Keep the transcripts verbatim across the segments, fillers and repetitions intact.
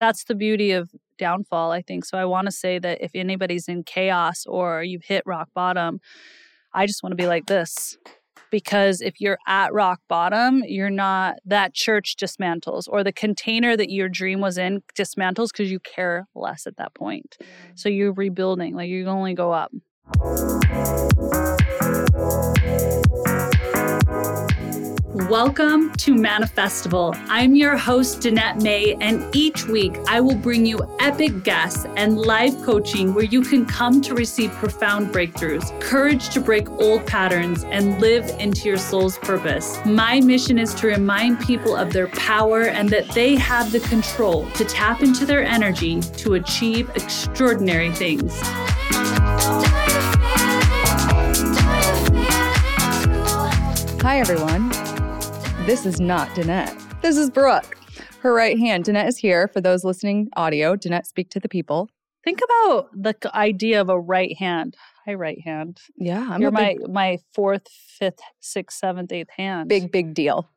That's the beauty of downfall, I think. So I want to say that if anybody's in chaos or you've hit rock bottom, I just want to be like this. Because if you're at rock bottom, you're not, that church dismantles, or the container that your dream was in dismantles because you care less at that point. So you're rebuilding, like you only go up. Welcome to Manifestival. I'm your host, Danette May, and each week I will bring you epic guests and live coaching where you can come to receive profound breakthroughs, courage to break old patterns, and live into your soul's purpose. My mission is to remind people of their power and that they have the control to tap into their energy to achieve extraordinary things. Hi, everyone. This is not Danette. This is Brooke, her right hand. Danette is here. For those listening audio, Danette, speak to the people. Think about the idea of a right hand. Hi, right hand. Yeah. I'm You're my, big, my fourth, fifth, sixth, seventh, eighth hand. Big, big deal.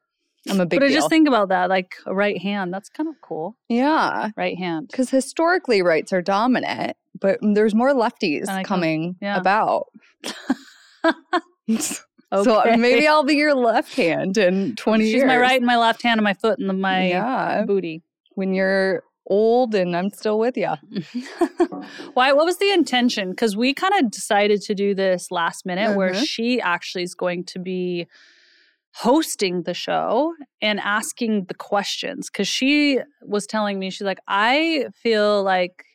I'm a big but deal. But I just think about that, like a right hand. That's kind of cool. Yeah. Right hand. Because historically, rights are dominant, but there's more lefties coming yeah. about. Okay. So maybe I'll be your left hand in twenty She's years. She's my right and my left hand and my foot and my yeah. booty. When you're old and I'm still with you. Why? What was the intention? Because we kind of decided to do this last minute mm-hmm. where she actually is going to be hosting the show and asking the questions. Because she was telling me, she's like, I feel like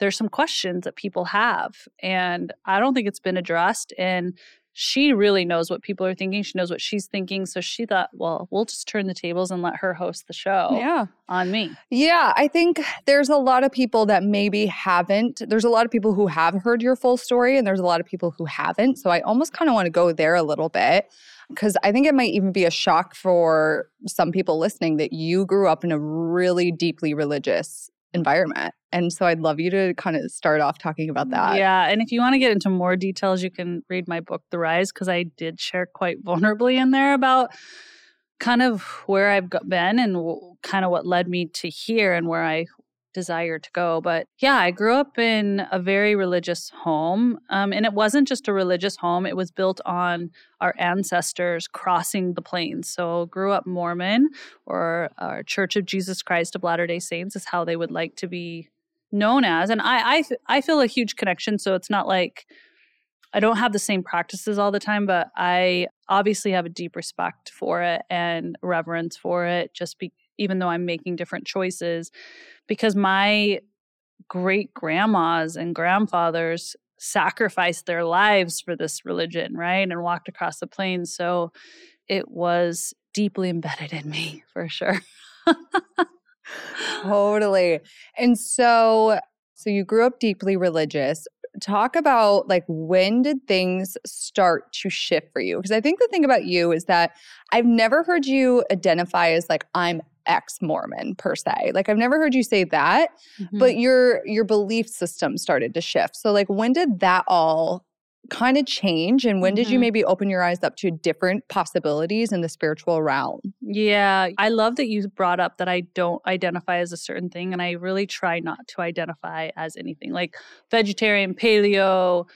there's some questions that people have. And I don't think it's been addressed. And she really knows what people are thinking. She knows what she's thinking. So she thought, well, we'll just turn the tables and let her host the show yeah. on me. Yeah, I think there's a lot of people that maybe haven't. There's a lot of people who have heard your full story, and there's a lot of people who haven't. So I almost kind of want to go there a little bit, because I think it might even be a shock for some people listening that you grew up in a really deeply religious environment. And so I'd love you to kind of start off talking about that. Yeah. And if you want to get into more details, you can read my book, The Rise, because I did share quite vulnerably in there about kind of where I've been and kind of what led me to here and where I desire to go. But yeah, I grew up in a very religious home. Um, and it wasn't just a religious home. It was built on our ancestors crossing the plains. So grew up Mormon, or uh, Church of Jesus Christ of Latter-day Saints is how they would like to be known as. And I, I, I feel a huge connection. So it's not like I don't have the same practices all the time, but I obviously have a deep respect for it and reverence for it, just be, even though I'm making different choices, because my great grandmas and grandfathers sacrificed their lives for this religion, right? And walked across the plains. So it was deeply embedded in me for sure. Totally. And so, so you grew up deeply religious. Talk about, like, when did things start to shift for you? Because I think the thing about you is that I've never heard you identify as, like, I'm ex-Mormon per se. Like, I've never heard you say that, mm-hmm. but your your belief system started to shift. So, like, when did that all kind of change, and when mm-hmm. did you maybe open your eyes up to different possibilities in the spiritual realm? Yeah, I love that you brought up that I don't identify as a certain thing, and I really try not to identify as anything, like vegetarian, paleo,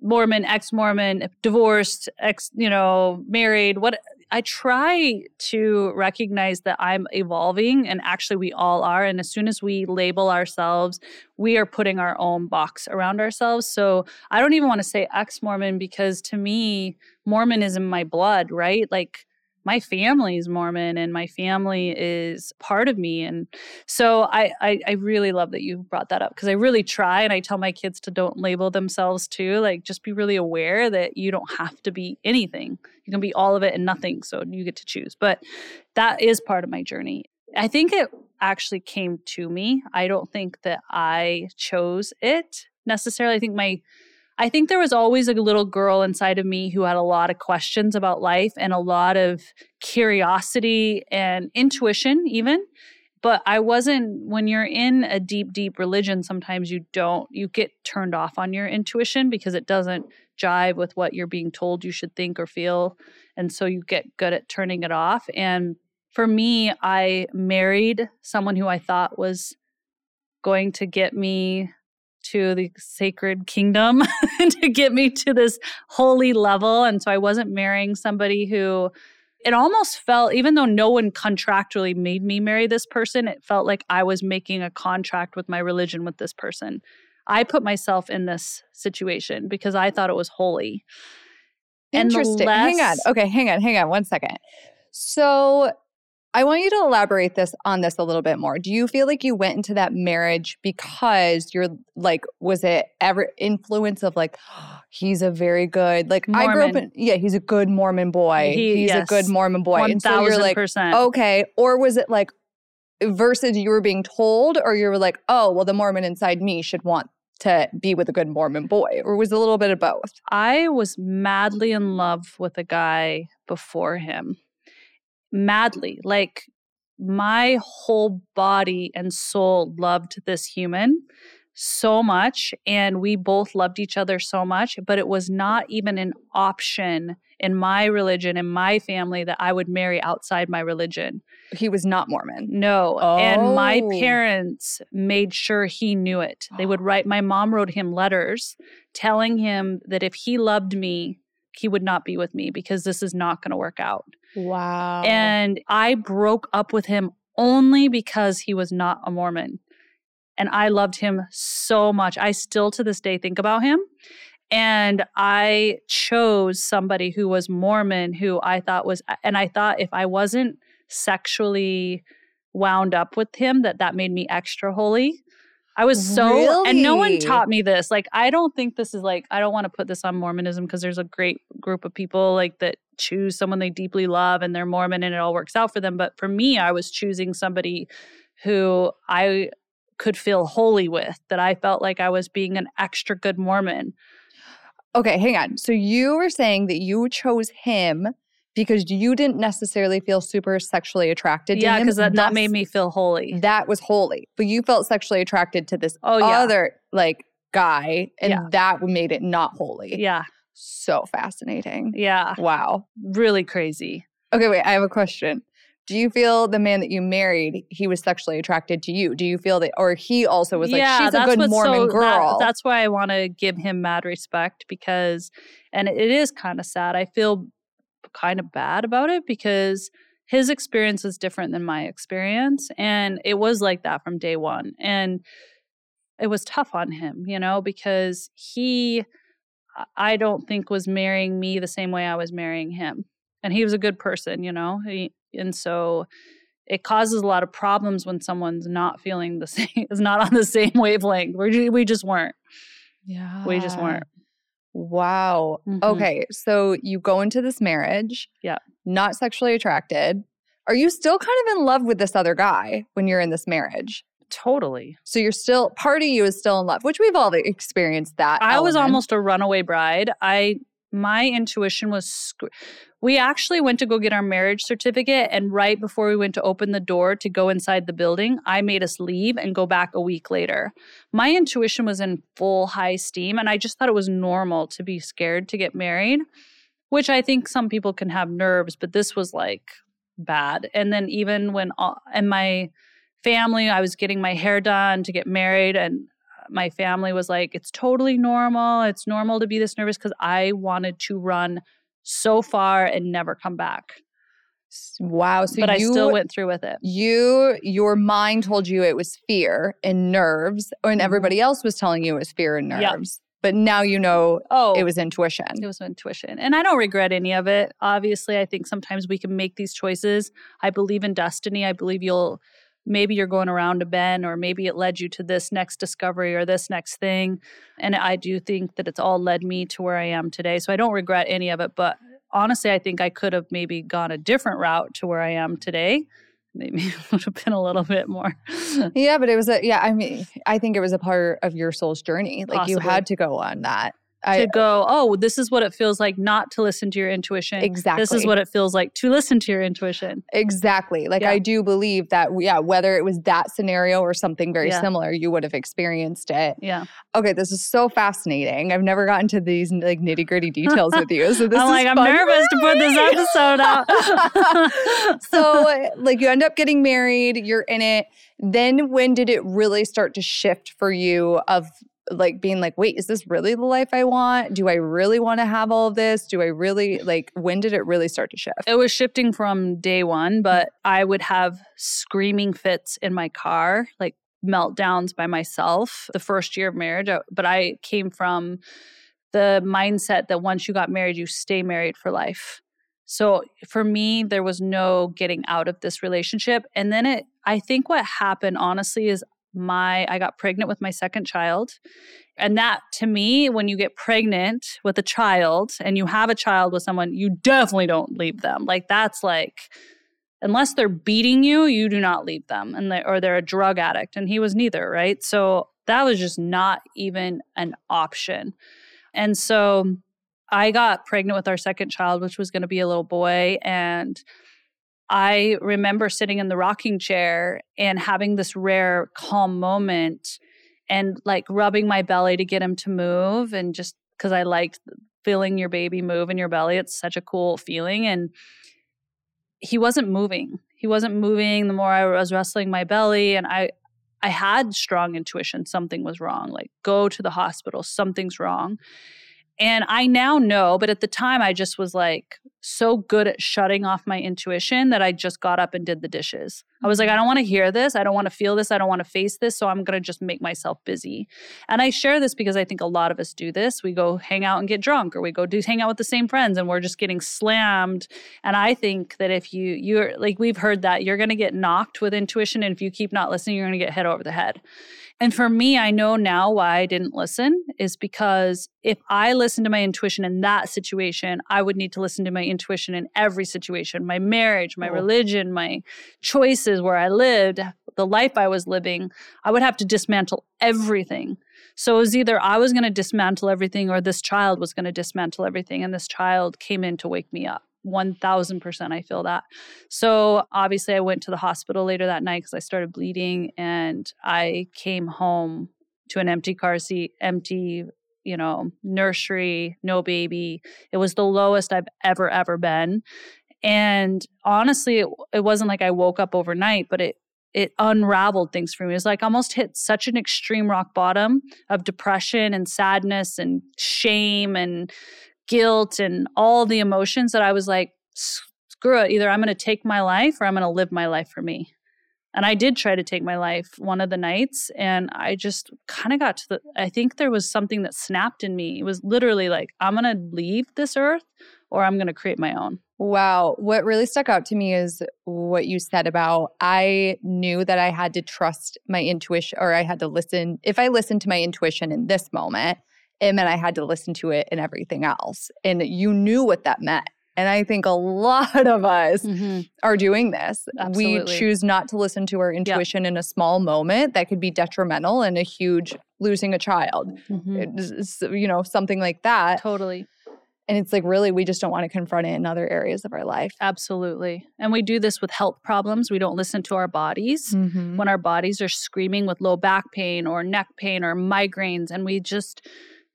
Mormon, ex-Mormon, divorced, ex, you know, married. What I try to recognize that I'm evolving, and actually we all are. And as soon as we label ourselves, we are putting our own box around ourselves. So I don't even want to say ex-Mormon, because to me, Mormon is in my blood, right? Like, my family is Mormon, and my family is part of me. And so I, I, I really love that you brought that up, because I really try, and I tell my kids to don't label themselves too. Like, just be really aware that you don't have to be anything. You can be all of it and nothing, so you get to choose. But that is part of my journey. I think it actually came to me. I don't think that I chose it necessarily. I think my I think there was always a little girl inside of me who had a lot of questions about life and a lot of curiosity and intuition even. But I wasn't, when you're in a deep, deep religion, sometimes you don't, you get turned off on your intuition because it doesn't jive with what you're being told you should think or feel. And so you get good at turning it off. And for me, I married someone who I thought was going to get me to the sacred kingdom to get me to this holy level. And so I wasn't marrying somebody who, it almost felt, even though no one contractually made me marry this person, it felt like I was making a contract with my religion with this person. I put myself in this situation because I thought it was holy. Interesting. Less, hang on. Okay, hang on. Hang on one second. So I want you to elaborate this on this a little bit more. Do you feel like you went into that marriage because you're like, was it ever influence of like, oh, he's a very good, like Mormon. I grew up in, yeah, he's a good Mormon boy. He, he's yes. a good Mormon boy. one thousand percent. And so you're like, okay. Or was it like versus you were being told or you were like, oh, well, the Mormon inside me should want to be with a good Mormon boy? Or was it a little bit of both? I was madly in love with a guy before him. Madly, like my whole body and soul loved this human so much, and we both loved each other so much, but it was not even an option in my religion, in my family, that I would marry outside my religion. He was not Mormon. No. Oh. And my parents made sure he knew it. They would write, my mom wrote him letters telling him that if he loved me, he would not be with me because this is not going to work out. Wow. And I broke up with him only because he was not a Mormon. And I loved him so much. I still to this day think about him. And I chose somebody who was Mormon, who I thought was, and I thought if I wasn't sexually wound up with him, that that made me extra holy. I was so, really? And no one taught me this. Like, I don't think this is like, I don't want to put this on Mormonism because there's a great group of people like that choose someone they deeply love and they're Mormon and it all works out for them. But for me, I was choosing somebody who I could feel holy with, that I felt like I was being an extra good Mormon. Okay, hang on. So you were saying that you chose him because you didn't necessarily feel super sexually attracted to yeah, him. Yeah, because that, that made me feel holy. That was holy. But you felt sexually attracted to this oh, yeah. other like guy, and yeah. that made it not holy. Yeah. So fascinating. Yeah. Wow. Really crazy. Okay, wait, I have a question. Do you feel the man that you married, he was sexually attracted to you? Do you feel that, or he also was yeah, like, she's a good Mormon so, girl? That, that's why I want to give him mad respect because, and it is kind of sad. I feel kind of bad about it because his experience is different than my experience. And it was like that from day one. And it was tough on him, you know, because he, I don't think was marrying me the same way I was marrying him. And he was a good person, you know? He, and so it causes a lot of problems when someone's not feeling the same, is not on the same wavelength. We're, we just weren't. Yeah. We just weren't. Wow. Mm-hmm. Okay. So you go into this marriage. Yeah. Not sexually attracted. Are you still kind of in love with this other guy when you're in this marriage? Totally. So you're still, part of you is still in love, which we've all experienced that. I element. was almost a runaway bride. I, my intuition was, sc- we actually went to go get our marriage certificate. And right before we went to open the door to go inside the building, I made us leave and go back a week later. My intuition was in full high steam. And I just thought it was normal to be scared to get married, which I think some people can have nerves, but this was like bad. And then even when, and my family, I was getting my hair done to get married, and my family was like, it's totally normal. It's normal to be this nervous, because I wanted to run so far and never come back. Wow. So but you, I still went through with it. You, your mind told you it was fear and nerves, and everybody else was telling you it was fear and nerves. Yep. But now you know oh, it was intuition. It was intuition. And I don't regret any of it. Obviously, I think sometimes we can make these choices. I believe in destiny. I believe you'll... Maybe you're going around a bend, or maybe it led you to this next discovery or this next thing. And I do think that it's all led me to where I am today. So I don't regret any of it. But honestly, I think I could have maybe gone a different route to where I am today. Maybe it would have been a little bit more. yeah, but it was a, yeah, I mean, I think it was a part of your soul's journey. Like Possibly. You had to go on that. I, to go, oh, this is what it feels like not to listen to your intuition. Exactly. This is what it feels like to listen to your intuition. Exactly. Like yeah. I do believe that, yeah, whether it was that scenario or something very yeah. similar, you would have experienced it. Yeah. Okay, this is so fascinating. I've never gotten to these like nitty gritty details with you. So this I'm is like, fun. I'm nervous to put this episode out. So like you end up getting married, you're in it. Then when did it really start to shift for you of like being like, wait, is this really the life I want? Do I really want to have all of this? Do I really, like, when did it really start to shift? It was shifting from day one, but I would have screaming fits in my car, like meltdowns by myself the first year of marriage. But I came from the mindset that once you got married, you stay married for life. So for me, there was no getting out of this relationship. And then it, I think what happened, honestly, is My, I got pregnant with my second child. And that, to me, when you get pregnant with a child and you have a child with someone, you definitely don't leave them. Like, that's like, unless they're beating you, you do not leave them. And they, or they're a drug addict. And he was neither, right? So that was just not even an option. And so I got pregnant with our second child, which was going to be a little boy. And I remember sitting in the rocking chair and having this rare calm moment and like rubbing my belly to get him to move. And just because I liked feeling your baby move in your belly, it's such a cool feeling. And he wasn't moving. He wasn't moving. The more I was wrestling my belly, and I, I had strong intuition. Something was wrong. Like, go to the hospital. Something's wrong. And I now know, but at the time I just was like so good at shutting off my intuition that I just got up and did the dishes. I was like, I don't want to hear this. I don't want to feel this. I don't want to face this. So I'm going to just make myself busy. And I share this because I think a lot of us do this. We go hang out and get drunk, or we go do hang out with the same friends, and we're just getting slammed. And I think that if you, you're like, we've heard that you're going to get knocked with intuition. And if you keep not listening, you're going to get hit over the head. And for me, I know now why I didn't listen is because if I listened to my intuition in that situation, I would need to listen to my intuition in every situation, my marriage, my religion, my choices, where I lived, the life I was living. I would have to dismantle everything. So it was either I was going to dismantle everything or this child was going to dismantle everything. And this child came in to wake me up. one thousand percent I feel that. So obviously I went to the hospital later that night because I started bleeding, and I came home to an empty car seat, empty, you know, nursery, no baby. It was the lowest I've ever, ever been. And honestly, it, it wasn't like I woke up overnight, but it it unraveled things for me. It was like almost hit such an extreme rock bottom of depression and sadness and shame and guilt and all the emotions that I was like, screw it. Either I'm going to take my life or I'm going to live my life for me. And I did try to take my life one of the nights, and I just kind of got to the, I think there was something that snapped in me. It was literally like, I'm going to leave this earth or I'm going to create my own. Wow. What really stuck out to me is what you said about, I knew that I had to trust my intuition, or I had to listen. If I listened to my intuition in this moment, and then I had to listen to it and everything else. And you knew what that meant. And I think a lot of us mm-hmm. are doing this. Absolutely. We choose not to listen to our intuition yeah. in a small moment that could be detrimental, and a huge losing a child, mm-hmm. you know, something like that. Totally. And it's like, really, we just don't want to confront it in other areas of our life. Absolutely. And we do this with health problems. We don't listen to our bodies mm-hmm. when our bodies are screaming with low back pain or neck pain or migraines. And we just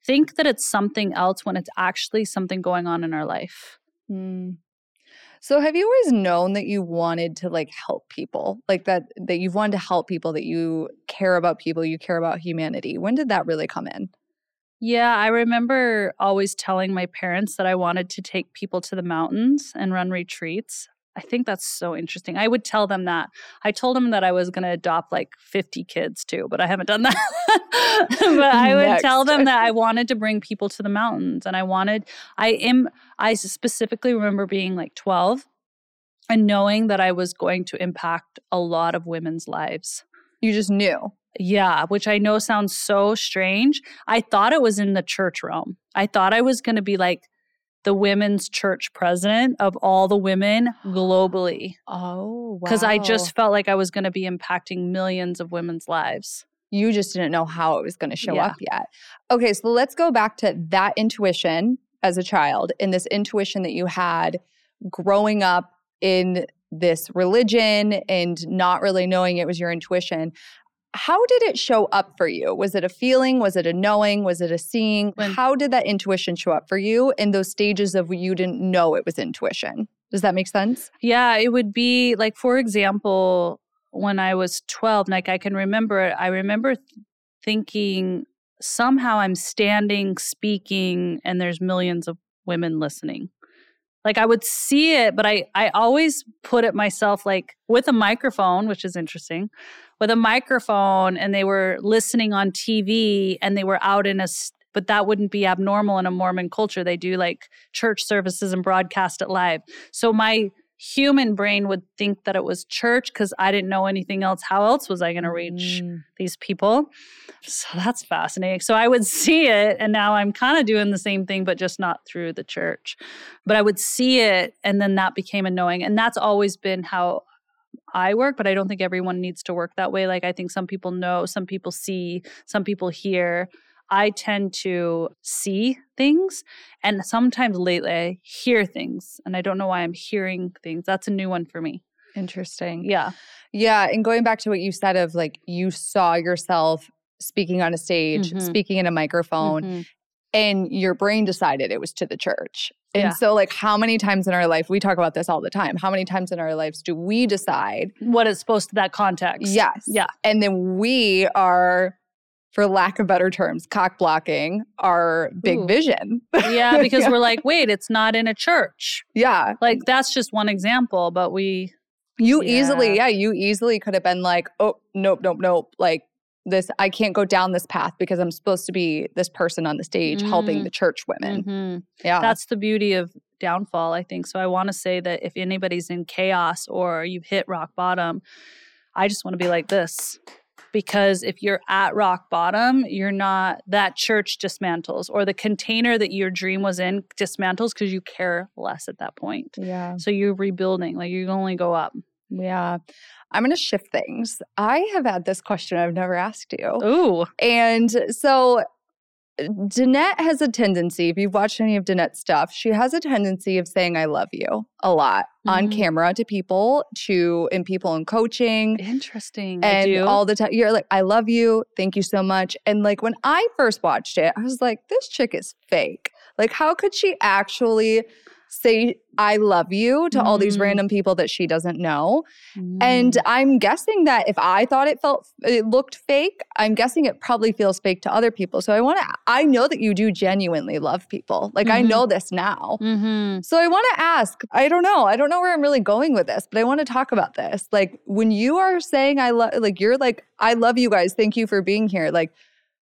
think that it's something else when it's actually something going on in our life. Mm. So have you always known that you wanted to like help people, like that, that you've wanted to help people, that you care about people, you care about humanity? When did that really come in? Yeah, I remember always telling my parents that I wanted to take people to the mountains and run retreats. I think that's so interesting. I would tell them that. I told them that I was going to adopt like fifty kids too, but I haven't done that. But I would Next. tell them that I wanted to bring people to the mountains. And I wanted, I am, I specifically remember being like twelve and knowing that I was going to impact a lot of women's lives. You just knew. Yeah, which I know sounds so strange. I thought it was in the church realm. I thought I was going to be like the women's church president of all the women globally. Oh, wow. Because I just felt like I was going to be impacting millions of women's lives. You just didn't know how it was going to show yeah. up yet. Okay, so let's go back to that intuition as a child and this intuition that you had growing up in this religion and not really knowing it was your intuition. How did it show up for you? Was it a feeling? Was it a knowing? Was it a seeing? When, how did that intuition show up for you in those stages of you didn't know it was intuition? Does that make sense? Yeah, it would be like, for example, when I was twelve, like I can remember, I remember th- thinking somehow I'm standing, speaking, and there's millions of women listening. Like I would see it, but I, I always put it myself like with a microphone, which is interesting, with a microphone, and they were listening on T V and they were out in a, but that wouldn't be abnormal in a Mormon culture. They do like church services and broadcast it live. So my human brain would think that it was church because I didn't know anything else. How else was I going to reach mm. these people? So that's fascinating. So I would see it, and now I'm kind of doing the same thing, but just not through the church. But I would see it, and then that became a knowing. And that's always been how I work, but I don't think everyone needs to work that way. Like I think some people know, some people see, some people hear. I tend to see things, and sometimes lately I hear things, and I don't know why I'm hearing things. That's a new one for me. Interesting. Yeah. Yeah, and going back to what you said of like you saw yourself speaking on a stage, mm-hmm. speaking in a microphone, mm-hmm. and your brain decided it was to the church. And yeah. so like how many times in our life, we talk about this all the time, how many times in our lives do we decide what is supposed to that context? Yes. Yeah. And then we are, for lack of better terms, cock blocking our big Ooh. vision. Yeah, because yeah. we're like, wait, it's not in a church. Yeah. Like that's just one example, but we. You yeah. easily, yeah, you easily could have been like, oh, nope, nope, nope. Like this, I can't go down this path because I'm supposed to be this person on the stage mm-hmm. helping the church women. Mm-hmm. Yeah. That's the beauty of downfall, I think. So I want to say that if anybody's in chaos or you've hit rock bottom, I just want to be like this. Because if you're at rock bottom, you're not, that church dismantles, or the container that your dream was in dismantles because you care less at that point. Yeah. So you're rebuilding, like you only go up. Yeah. I'm going to shift things. I have had this question I've never asked you. Ooh. And so Danette has a tendency, if you've watched any of Danette's stuff, she has a tendency of saying I love you a lot mm-hmm. on camera to people, to in people in coaching. Interesting. And I do. All the time. You're like, I love you. Thank you so much. And like when I first watched it, I was like, this chick is fake. Like how could she actually say I love you to mm-hmm. all these random people that she doesn't know? Mm-hmm. And I'm guessing that if I thought it felt it looked fake, I'm guessing it probably feels fake to other people. So I want to I know that you do genuinely love people. Like mm-hmm. I know this now. Mm-hmm. So I want to ask, I don't know. I don't know where I'm really going with this, but I want to talk about this. Like when you are saying I love, like you're like I love you guys. Thank you for being here. Like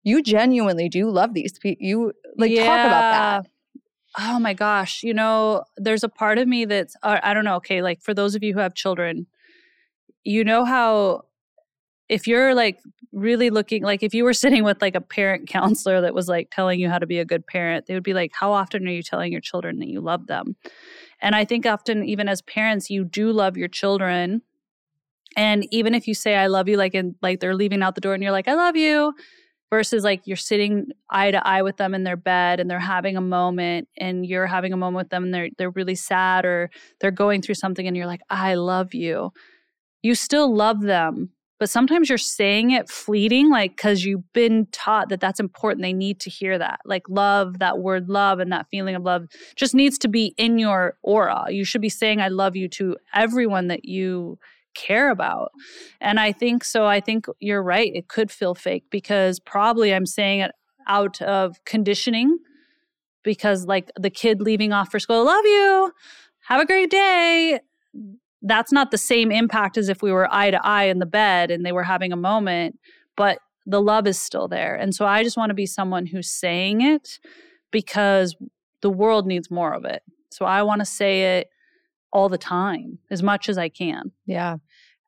you genuinely do love these people. You like yeah. talk about that. Oh my gosh, you know, there's a part of me that's, uh, I don't know, okay, like for those of you who have children, you know how if you're like really looking, like if you were sitting with like a parent counselor that was like telling you how to be a good parent, they would be like, how often are you telling your children that you love them? And I think often even as parents, you do love your children. And even if you say I love you, like in, like they're leaving out the door and you're like, I love you. Versus like you're sitting eye to eye with them in their bed and they're having a moment and you're having a moment with them and they're they're really sad or they're going through something and you're like, I love you. You still love them, but sometimes you're saying it fleeting like because you've been taught that that's important. They need to hear that. Like love, that word love and that feeling of love just needs to be in your aura. You should be saying I love you to everyone that you care about. And I think so. I think you're right. It could feel fake because probably I'm saying it out of conditioning because like the kid leaving off for school, love you, have a great day. That's not the same impact as if we were eye to eye in the bed and they were having a moment, but the love is still there. And so I just want to be someone who's saying it because the world needs more of it. So I want to say it all the time, as much as I can. Yeah.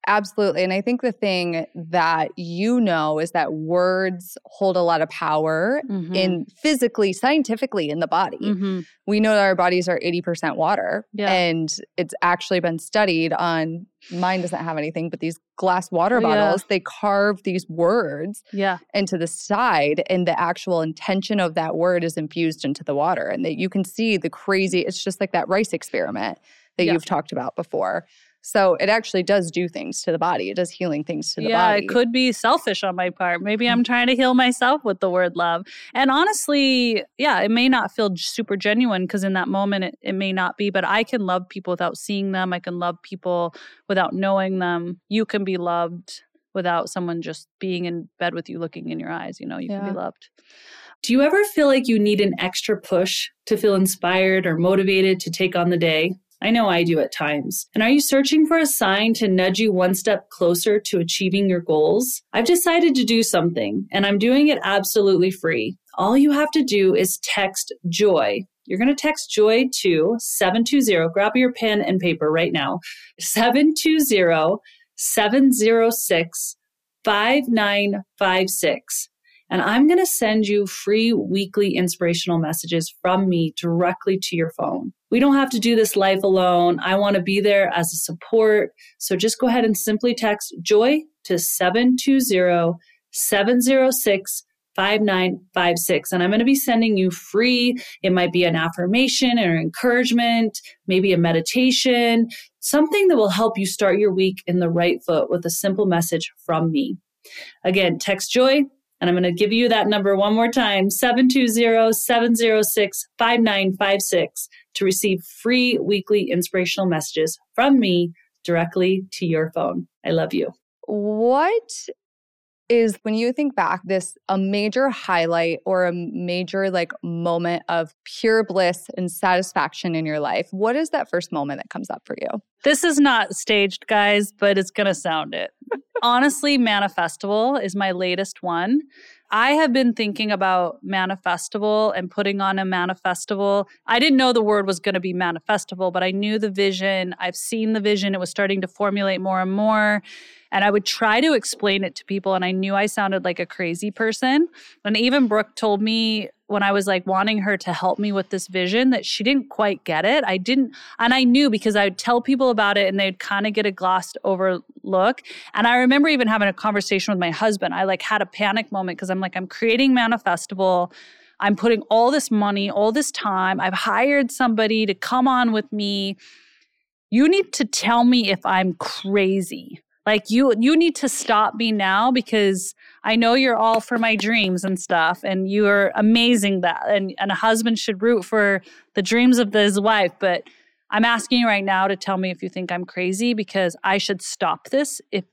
Absolutely. And I think the thing that you know is that words hold a lot of power mm-hmm. in physically, scientifically in the body. Mm-hmm. We know that our bodies are eighty percent water yeah. and it's actually been studied on, mine doesn't have anything, but these glass water bottles, yeah. they carve these words yeah. into the side and the actual intention of that word is infused into the water. And that you can see the crazy, it's just like that rice experiment that yeah. you've talked about before. So it actually does do things to the body. It does healing things to the yeah, body. Yeah, it could be selfish on my part. Maybe I'm trying to heal myself with the word love. And honestly, yeah, it may not feel super genuine because in that moment it, it may not be, but I can love people without seeing them. I can love people without knowing them. You can be loved without someone just being in bed with you, looking in your eyes. You know, you yeah. can be loved. Do you ever feel like you need an extra push to feel inspired or motivated to take on the day? I know I do at times. And are you searching for a sign to nudge you one step closer to achieving your goals? I've decided to do something, and I'm doing it absolutely free. All you have to do is text JOY. You're going to text JOY to seven two zero. Grab your pen and paper right now. seven two zero, seven zero six, five nine five six. And I'm going to send you free weekly inspirational messages from me directly to your phone. We don't have to do this life alone. I want to be there as a support. So just go ahead and simply text JOY to seven two zero, seven zero six, five nine five six. And I'm going to be sending you free. It might be an affirmation or encouragement, maybe a meditation, something that will help you start your week in the right foot with a simple message from me. Again, text JOY. And I'm going to give you that number one more time, seven two zero, seven zero six, five nine five six, to receive free weekly inspirational messages from me directly to your phone. I love you. What is, when you think back, this a major highlight or a major like moment of pure bliss and satisfaction in your life? What is that first moment that comes up for you? This is not staged, guys, but it's going to sound it. Honestly, Manifestival is my latest one. I have been thinking about Manifestival and putting on a Manifestival. I didn't know the word was going to be Manifestival, but I knew the vision. I've seen the vision. It was starting to formulate more and more. And I would try to explain it to people, and I knew I sounded like a crazy person. And even Brooke told me when I was like wanting her to help me with this vision that she didn't quite get it. I didn't, and I knew because I would tell people about it and they'd kind of get a glossed over look. And I remember even having a conversation with my husband. I like had a panic moment because I'm like, I'm creating Manifestival. I'm putting all this money, all this time. I've hired somebody to come on with me. You need to tell me if I'm crazy. Like you, you need to stop me now because I know you're all for my dreams and stuff, and you are amazing that, and, and a husband should root for the dreams of his wife. But I'm asking you right now to tell me if you think I'm crazy because I should stop this if,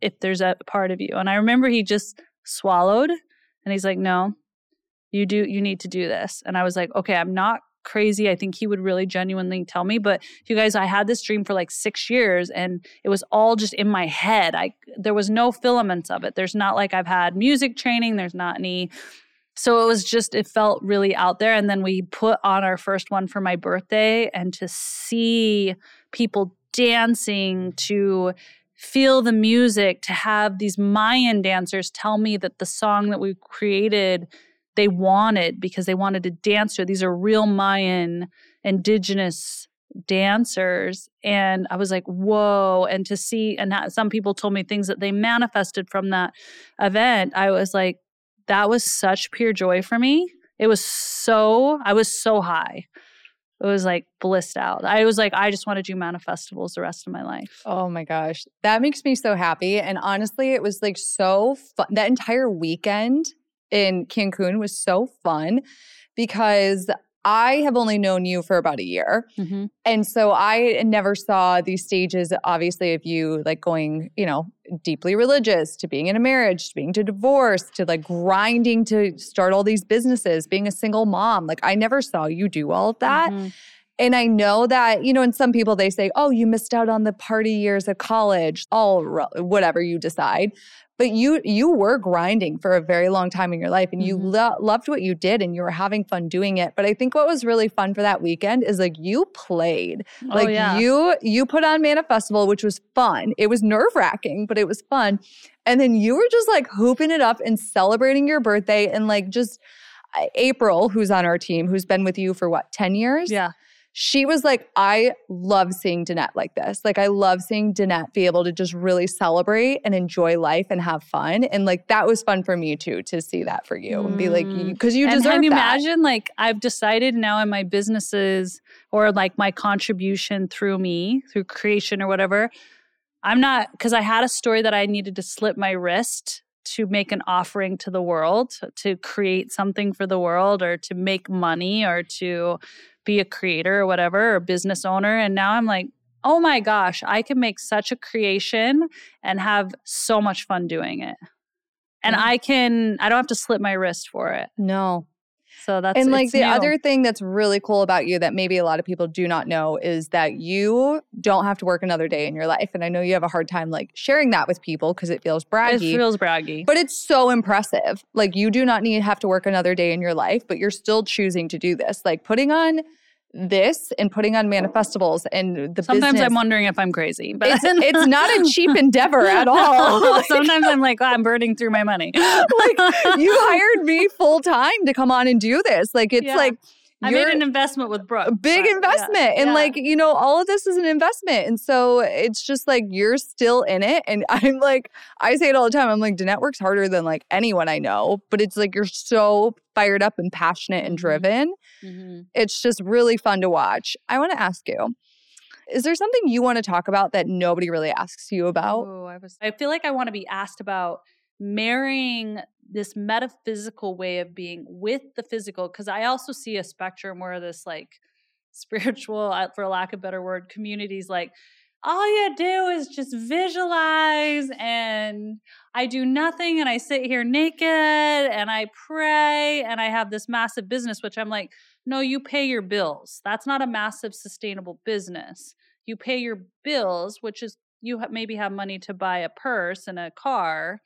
if there's a part of you. And I remember he just swallowed and he's like, no, you do, you need to do this. And I was like, okay, I'm not crazy. I think he would really genuinely tell me. But you guys, I had this dream for like six years and it was all just in my head. I there was no filaments of it. There's not like I've had music training. There's not any. So it was just, it felt really out there. And then we put on our first one for my birthday, and to see people dancing, to feel the music, to have these Mayan dancers tell me that the song that we created they wanted because they wanted to dance to it. These are real Mayan indigenous dancers. And I was like, whoa. And to see, and some people told me things that they manifested from that event. I was like, that was such pure joy for me. It was so, I was so high. It was like blissed out. I was like, I just want to do Manifestivals the rest of my life. Oh my gosh. That makes me so happy. And honestly, it was like so fun. That entire weekend in Cancun was so fun because I have only known you for about a year. Mm-hmm. And so I never saw these stages, obviously, of you like going, you know, deeply religious to being in a marriage, to being to divorce, to like grinding to start all these businesses, being a single mom. Like I never saw you do all of that. Mm-hmm. And I know that, you know, and some people, they say, oh, you missed out on the party years of college, all whatever you decide. But you you were grinding for a very long time in your life, and you mm-hmm. lo- loved what you did, and you were having fun doing it. But I think what was really fun for that weekend is like you played. Oh, like yeah. you you put on Manifestival, which was fun. It was nerve-wracking, but it was fun. And then you were just like hooping it up and celebrating your birthday. And like just April, who's on our team, who's been with you for what, ten years? Yeah. She was like, I love seeing Danette like this. Like, I love seeing Danette be able to just really celebrate and enjoy life and have fun. And, like, that was fun for me, too, to see that for you. Mm. And be like, because you, you deserve that. And can you imagine, like, I've decided now in my businesses or, like, my contribution through me, through creation or whatever, I'm not, because I had a story that I needed to slip my wrist to make an offering to the world, to create something for the world or to make money or to be a creator or whatever, or business owner. And now I'm like, oh my gosh, I can make such a creation and have so much fun doing it. And mm-hmm. I can, I don't have to slip my wrist for it. No. So that's, and like the new. Other thing that's really cool about you that maybe a lot of people do not know is that you don't have to work another day in your life. And I know you have a hard time like sharing that with people because it feels braggy. It feels braggy. But it's so impressive. Like you do not need have to work another day in your life, but you're still choosing to do this. Like putting on this and putting on Manifestivals and the Sometimes business, I'm wondering if I'm crazy. But it's, it's not a cheap endeavor at all. No, like, sometimes I'm like, oh, I'm burning through my money. Like, you hired me full time to come on and do this. Like, it's yeah. like... I made an investment with Brooke. Big but, investment. Yeah, and yeah. like, you know, all of this is an investment. And so it's just like, you're still in it. And I'm like, I say it all the time. I'm like, Danette works harder than like anyone I know. But it's like, you're so fired up and passionate and driven. Mm-hmm. It's just really fun to watch. I want to ask you, is there something you want to talk about that nobody really asks you about? Oh, I was. I feel like I want to be asked about marrying this metaphysical way of being with the physical, because I also see a spectrum where this like spiritual, for lack of a better word, communities like, all you do is just visualize and I do nothing and I sit here naked and I pray and I have this massive business, which I'm like, no, you pay your bills. That's not a massive sustainable business. You pay your bills, which is you maybe have money to buy a purse and a car.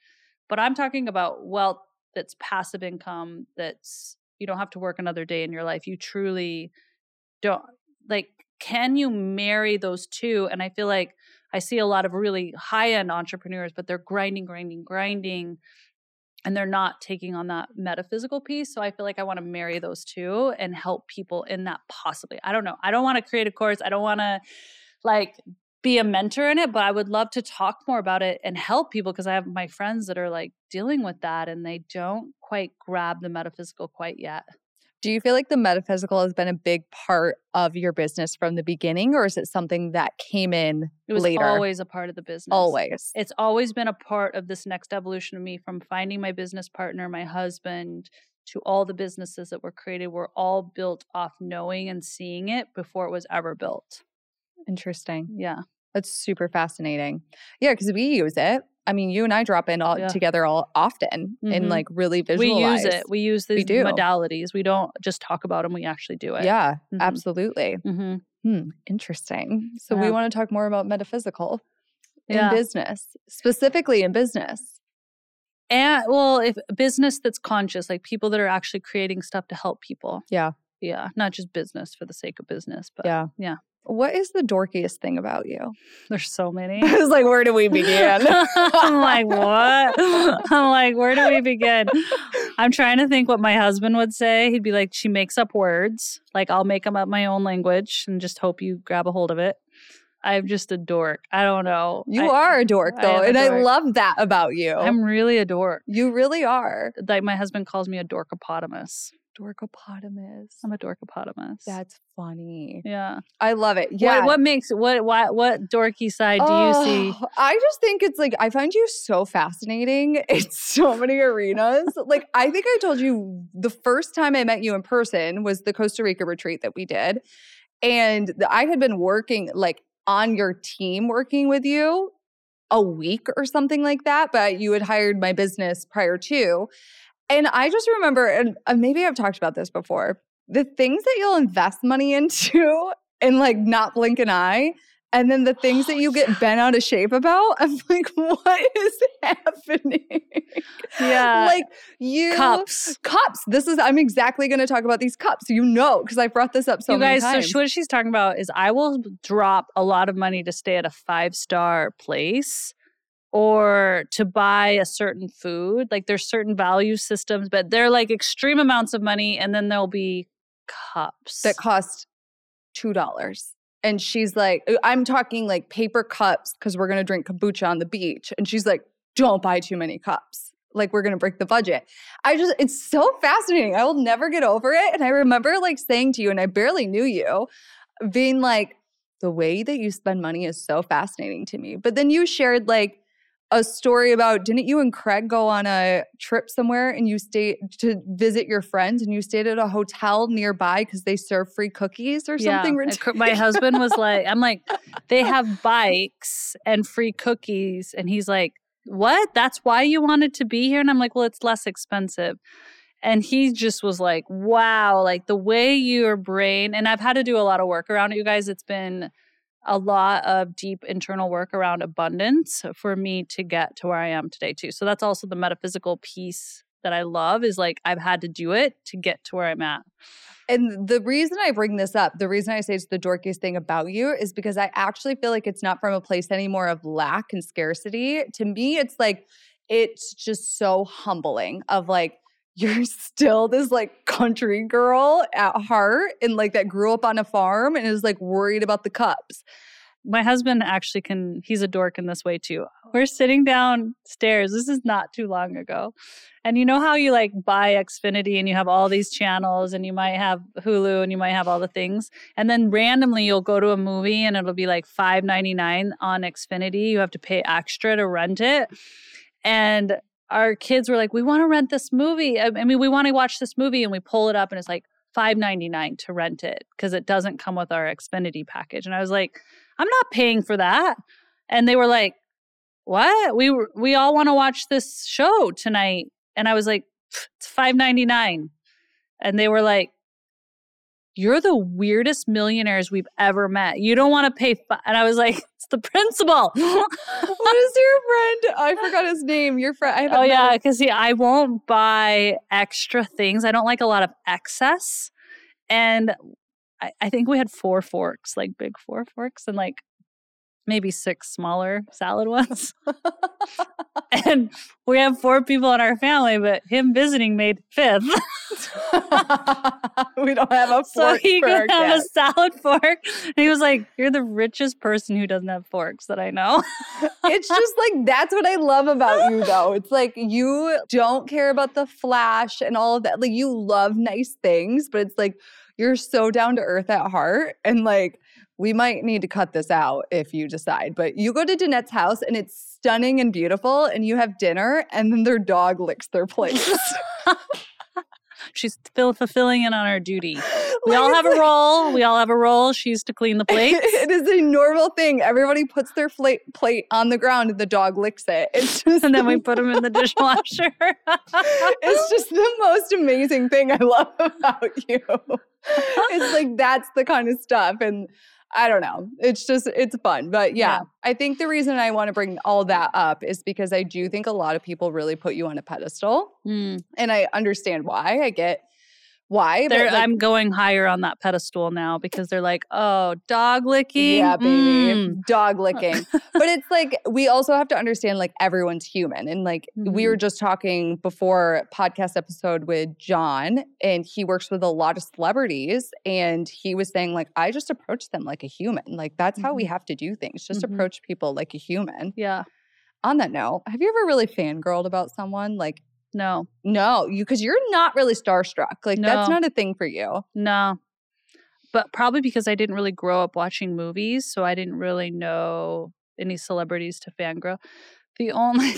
But I'm talking about wealth that's passive income, that's you don't have to work another day in your life. You truly don't, like, can you marry those two? And I feel like I see a lot of really high-end entrepreneurs, but they're grinding, grinding, grinding, and they're not taking on that metaphysical piece. So I feel like I want to marry those two and help people in that possibly. I don't know. I don't want to create a course. I don't want to, like... be a mentor in it, but I would love to talk more about it and help people because I have my friends that are like dealing with that and they don't quite grab the metaphysical quite yet. Do you feel like the metaphysical has been a big part of your business from the beginning, or is it something that came in later? It was later? Always a part of the business. Always. It's always been a part of this next evolution of me, from finding my business partner, my husband, to all the businesses that were created were all built off knowing and seeing it before it was ever built. Interesting. Yeah. That's super fascinating. Yeah, because we use it. I mean, you and I drop in all yeah. together all often mm-hmm. and like really visualize. We use it. We use these we modalities. We don't just talk about them. We actually do it. Yeah, mm-hmm. absolutely. Mm-hmm. Hmm, interesting. So yeah. we want to talk more about metaphysical in yeah. business, specifically in business. And well, if business that's conscious, like people that are actually creating stuff to help people. Yeah. Yeah. Not just business for the sake of business, but yeah. yeah. What is the dorkiest thing about you? There's so many. I was like, where do we begin? I'm like, what? I'm like, where do we begin? I'm trying to think what my husband would say. He'd be like, she makes up words. Like, I'll make them up my own language and just hope you grab a hold of it. I'm just a dork. I don't know. You I, are a dork, though. I and dork. I love that about you. I'm really a dork. You really are. Like, my husband calls me a dorkopotamus. Dorkopotamus. I'm a dorkopotamus. That's funny. Yeah. I love it. Yeah. What, what makes, what, what, what dorky side oh, do you see? I just think it's like, I find you so fascinating in so many arenas. Like, I think I told you the first time I met you in person was the Costa Rica retreat that we did. And the, I had been working like on your team, working with you a week or something like that. But you had hired my business prior to. And I just remember, and maybe I've talked about this before, the things that you'll invest money into and like not blink an eye. And then the things oh, that you get yeah. bent out of shape about, I'm like, what is happening? Yeah. Like you. Cups. Cups. This is, I'm exactly going to talk about these cups. You know, because I brought this up so you many guys, times. You guys, so what she's talking about is I will drop a lot of money to stay at a five-star place or to buy a certain food. Like there's certain value systems, but they're like extreme amounts of money. And then there'll be cups. That cost two dollars. And she's like, I'm talking like paper cups because we're going to drink kombucha on the beach. And she's like, don't buy too many cups. Like, we're going to break the budget. I just, it's so fascinating. I will never get over it. And I remember like saying to you, and I barely knew you, being like, the way that you spend money is so fascinating to me. But then you shared like a story about, didn't you and Craig go on a trip somewhere and you stayed to visit your friends and you stayed at a hotel nearby because they serve free cookies or yeah. something ridiculous? My husband was like, I'm like, they have bikes and free cookies. And he's like, what? That's why you wanted to be here? And I'm like, well, it's less expensive. And he just was like, wow, like the way your brain, and I've had to do a lot of work around it, you guys. It's been a lot of deep internal work around abundance for me to get to where I am today too. So that's also the metaphysical piece that I love, is like I've had to do it to get to where I'm at. And the reason I bring this up, the reason I say it's the dorkiest thing about you, is because I actually feel like it's not from a place anymore of lack and scarcity. To me, it's like, it's just so humbling of like, you're still this like country girl at heart and like that grew up on a farm and is like worried about the cups. My husband actually can, he's a dork in this way too. We're sitting downstairs. This is not too long ago. And you know how you like buy Xfinity and you have all these channels and you might have Hulu and you might have all the things. And then randomly you'll go to a movie and it'll be like five ninety-nine on Xfinity. You have to pay extra to rent it. And our kids were like, we want to rent this movie. I mean, we want to watch this movie, and we pull it up and it's like five ninety-nine to rent it because it doesn't come with our Xfinity package. And I was like, I'm not paying for that. And they were like, what? We were, we all want to watch this show tonight. And I was like, it's five ninety-nine. And they were like, you're the weirdest millionaires we've ever met. You don't want to pay. Fi-. And I was like, it's the principal. What is your friend? I forgot his name. Your friend. I oh, met yeah. Him. Cause see, I won't buy extra things. I don't like a lot of excess. And I, I think we had four forks, like big four forks, and like maybe six smaller salad ones. And we have four people in our family, but him visiting made fifth. We don't have a fork. So he could have a salad fork. And he was like, you're the richest person who doesn't have forks that I know. It's just like, that's what I love about you though. It's like, you don't care about the flash and all of that. Like, you love nice things, but it's like, you're so down to earth at heart. And like, we might need to cut this out if you decide, but you go to Danette's house and it's stunning and beautiful and you have dinner and then their dog licks their plates. She's fulfilling in on her duty. We like, all have a role. We all have a role. She used to clean the plates. It is a normal thing. Everybody puts their fl- plate on the ground and the dog licks it. It's just and then the, we put them in the dishwasher. It's just the most amazing thing I love about you. It's like, that's the kind of stuff. And I don't know. It's just, it's fun. But yeah, yeah, I think the reason I want to bring all that up is because I do think a lot of people really put you on a pedestal. Mm. And I understand why. I get why. But like, I'm going higher on that pedestal now because they're like, oh, dog licking? Yeah, baby. Mm. Dog licking. But it's like, we also have to understand like everyone's human. And like, mm-hmm. we were just talking before podcast episode with John, and he works with a lot of celebrities. And he was saying like, I just approach them like a human. Like, that's mm-hmm. how we have to do things. Just mm-hmm. approach people like a human. Yeah. On that note, have you ever really fangirled about someone? Like, No. No, you because you're not really starstruck. Like, no. That's not a thing for you. No. But probably because I didn't really grow up watching movies, so I didn't really know any celebrities to fangirl. The only...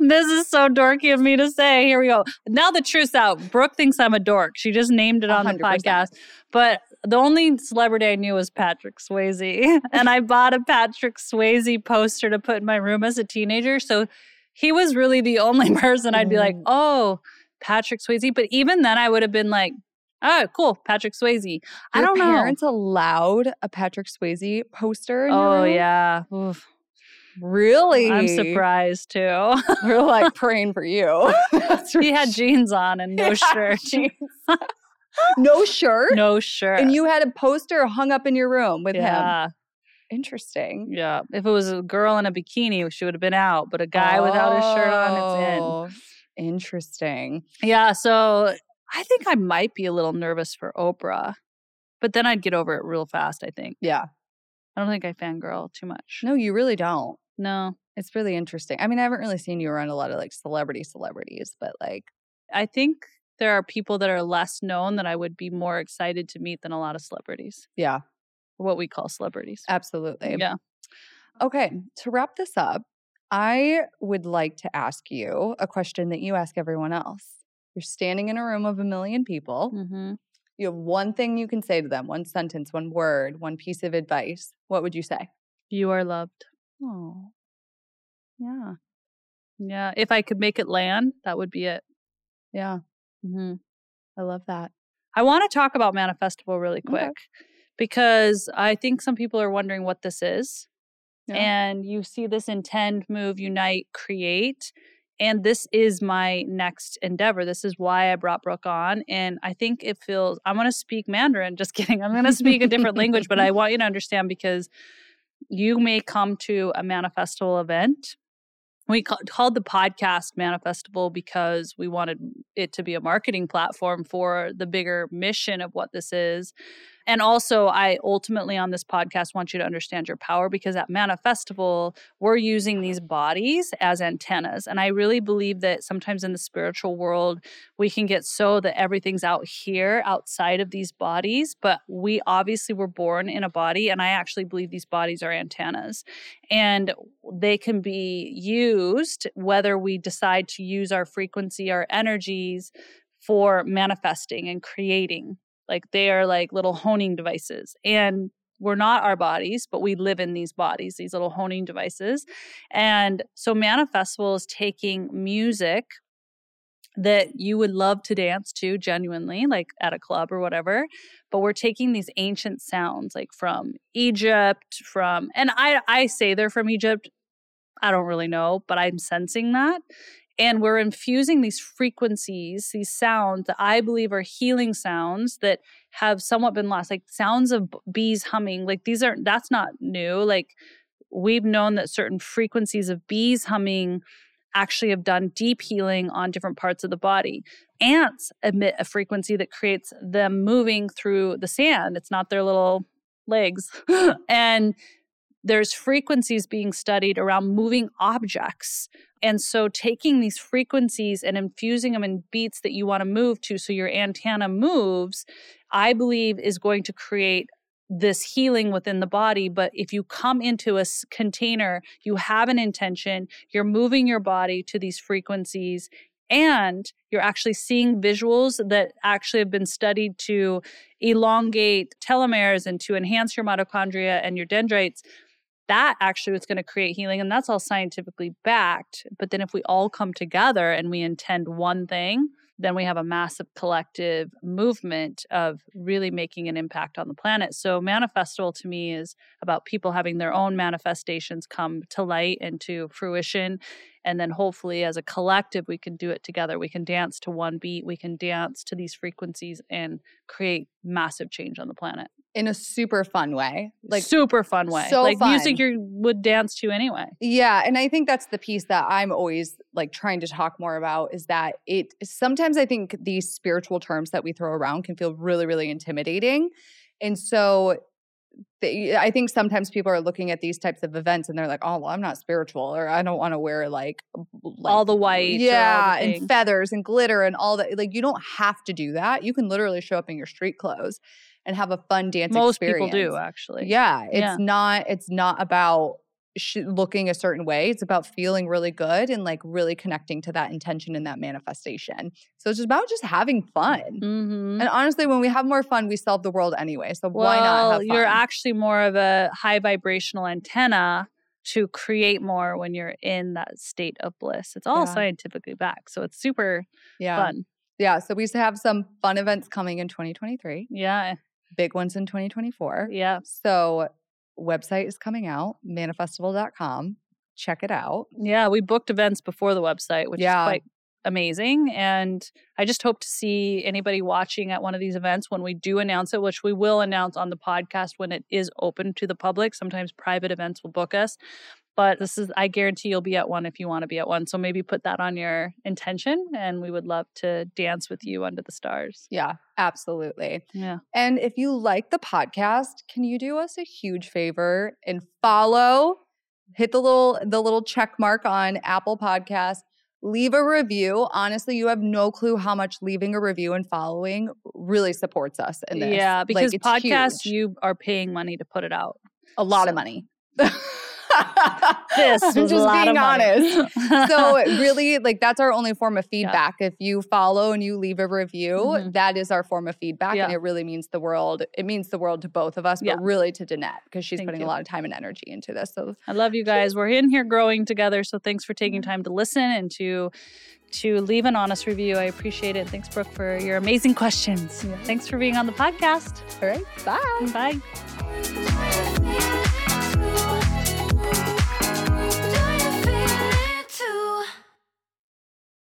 This is so dorky of me to say. Here we go. Now the truth's out. Brooke thinks I'm a dork. She just named it on one hundred percent. The podcast. But the only celebrity I knew was Patrick Swayze. And I bought a Patrick Swayze poster to put in my room as a teenager, so... He was really the only person I'd be like, oh, Patrick Swayze. But even then I would have been like, Oh, cool. Patrick Swayze. Your I don't know. Your parents allowed a Patrick Swayze poster in your room? Oh, yeah. Oof. Really? I'm surprised, too. We're, like, praying for you. He had jeans on and no shirt. Jeans. No shirt? No shirt. And you had a poster hung up in your room with yeah. him. Interesting. Yeah. If it was a girl in a bikini, she would have been out. But a guy oh, without a shirt on, it's in. Interesting. Yeah, so... I think I might be a little nervous for Oprah, but then I'd get over it real fast, I think. Yeah. I don't think I fangirl too much. No, you really don't. No. It's really interesting. I mean, I haven't really seen you around a lot of like celebrity celebrities, but like. I think there are people that are less known that I would be more excited to meet than a lot of celebrities. Yeah. What we call celebrities. Absolutely. Yeah. Okay. To wrap this up, I would like to ask you a question that you ask everyone else. You're standing in a room of a million people. Mm-hmm. You have one thing you can say to them, one sentence, one word, one piece of advice. What would you say? You are loved. Oh, yeah. Yeah. If I could make it land, that would be it. Yeah. Mm-hmm. I love that. I want to talk about Manifestival really quick okay. because I think some people are wondering what this is. Yeah. And you see this intend, move, unite, create. And this is my next endeavor. This is why I brought Brooke on. And I think it feels, I'm going to speak Mandarin. Just kidding. I'm going to speak a different language, but I want you to understand because you may come to a Manifestival event. We ca- called the podcast Manifestival because we wanted it to be a marketing platform for the bigger mission of what this is. And also, I ultimately on this podcast want you to understand your power because at Manifestival, we're using these bodies as antennas. And I really believe that sometimes in the spiritual world, we can get so that everything's out here outside of these bodies. But we obviously were born in a body. And I actually believe these bodies are antennas. And they can be used whether we decide to use our frequency, our energies for manifesting and creating. Like they are like little honing devices. And we're not our bodies, but we live in these bodies, these little honing devices. And so Manifestival is taking music that you would love to dance to genuinely, like at a club or whatever. But we're taking these ancient sounds like from Egypt, from, and I, I say they're from Egypt. I don't really know, but I'm sensing that. And we're infusing these frequencies, these sounds that I believe are healing sounds that have somewhat been lost, like sounds of bees humming. Like these are, that's not new. Like we've known that certain frequencies of bees humming actually have done deep healing on different parts of the body. Ants emit a frequency that creates them moving through the sand. It's not their little legs. And there's frequencies being studied around moving objects. And so taking these frequencies and infusing them in beats that you want to move to so your antenna moves, I believe is going to create this healing within the body. But if you come into a container, you have an intention, you're moving your body to these frequencies, and you're actually seeing visuals that actually have been studied to elongate telomeres and to enhance your mitochondria and your dendrites. That actually is going to create healing, and that's all scientifically backed. But then if we all come together and we intend one thing, then we have a massive collective movement of really making an impact on the planet. So Manifestival to me is about people having their own manifestations come to light and to fruition. And then hopefully as a collective, we can do it together. We can dance to one beat. We can dance to these frequencies and create massive change on the planet. In a super fun way. Like super fun way. So like fun. Music you would dance to anyway. Yeah. And I think that's the piece that I'm always like trying to talk more about is that it sometimes I think these spiritual terms that we throw around can feel really, really intimidating. And so they, I think sometimes people are looking at these types of events and they're like, oh, well, I'm not spiritual or I don't want to wear like, like all the white. Yeah. The and feathers and glitter and all that. Like you don't have to do that. You can literally show up in your street clothes and have a fun dance Most experience. Most people do, actually. Yeah. It's yeah. not It's not about sh- looking a certain way. It's about feeling really good and, like, really connecting to that intention and that manifestation. So it's about just having fun. Mm-hmm. And honestly, when we have more fun, we solve the world anyway. So well, why not have fun? You're actually more of a high vibrational antenna to create more when you're in that state of bliss. It's all yeah. scientifically backed. So it's super yeah. fun. Yeah. So we have some fun events coming in twenty twenty-three. Yeah. Big ones in twenty twenty-four. Yeah. So website is coming out, manifestival dot com. Check it out. Yeah. We booked events before the website, which yeah. is quite amazing. And I just hope to see anybody watching at one of these events when we do announce it, which we will announce on the podcast when it is open to the public. Sometimes private events will book us. But this is, I guarantee you'll be at one if you want to be at one. So maybe put that on your intention, and we would love to dance with you under the stars. Yeah, absolutely. Yeah. And if you like the podcast, can you do us a huge favor and follow, hit the little, the little check mark on Apple Podcasts, leave a review. Honestly, you have no clue how much leaving a review and following really supports us in this. Yeah, because like, podcasts, huge. You are paying money to put it out. A lot so. of money. This I'm just a lot being of honest. So really, like, that's our only form of feedback. Yeah. If you follow and you leave a review, mm-hmm. that is our form of feedback, yeah. and it really means the world. It means the world to both of us, yeah. but really to Danette, because she's Thank putting you. a lot of time and energy into this. So I love you guys. We're in here growing together. So thanks for taking time to listen and to to leave an honest review. I appreciate it. Thanks, Brooke, for your amazing questions. Yeah. Thanks for being on the podcast. All right, bye. Bye.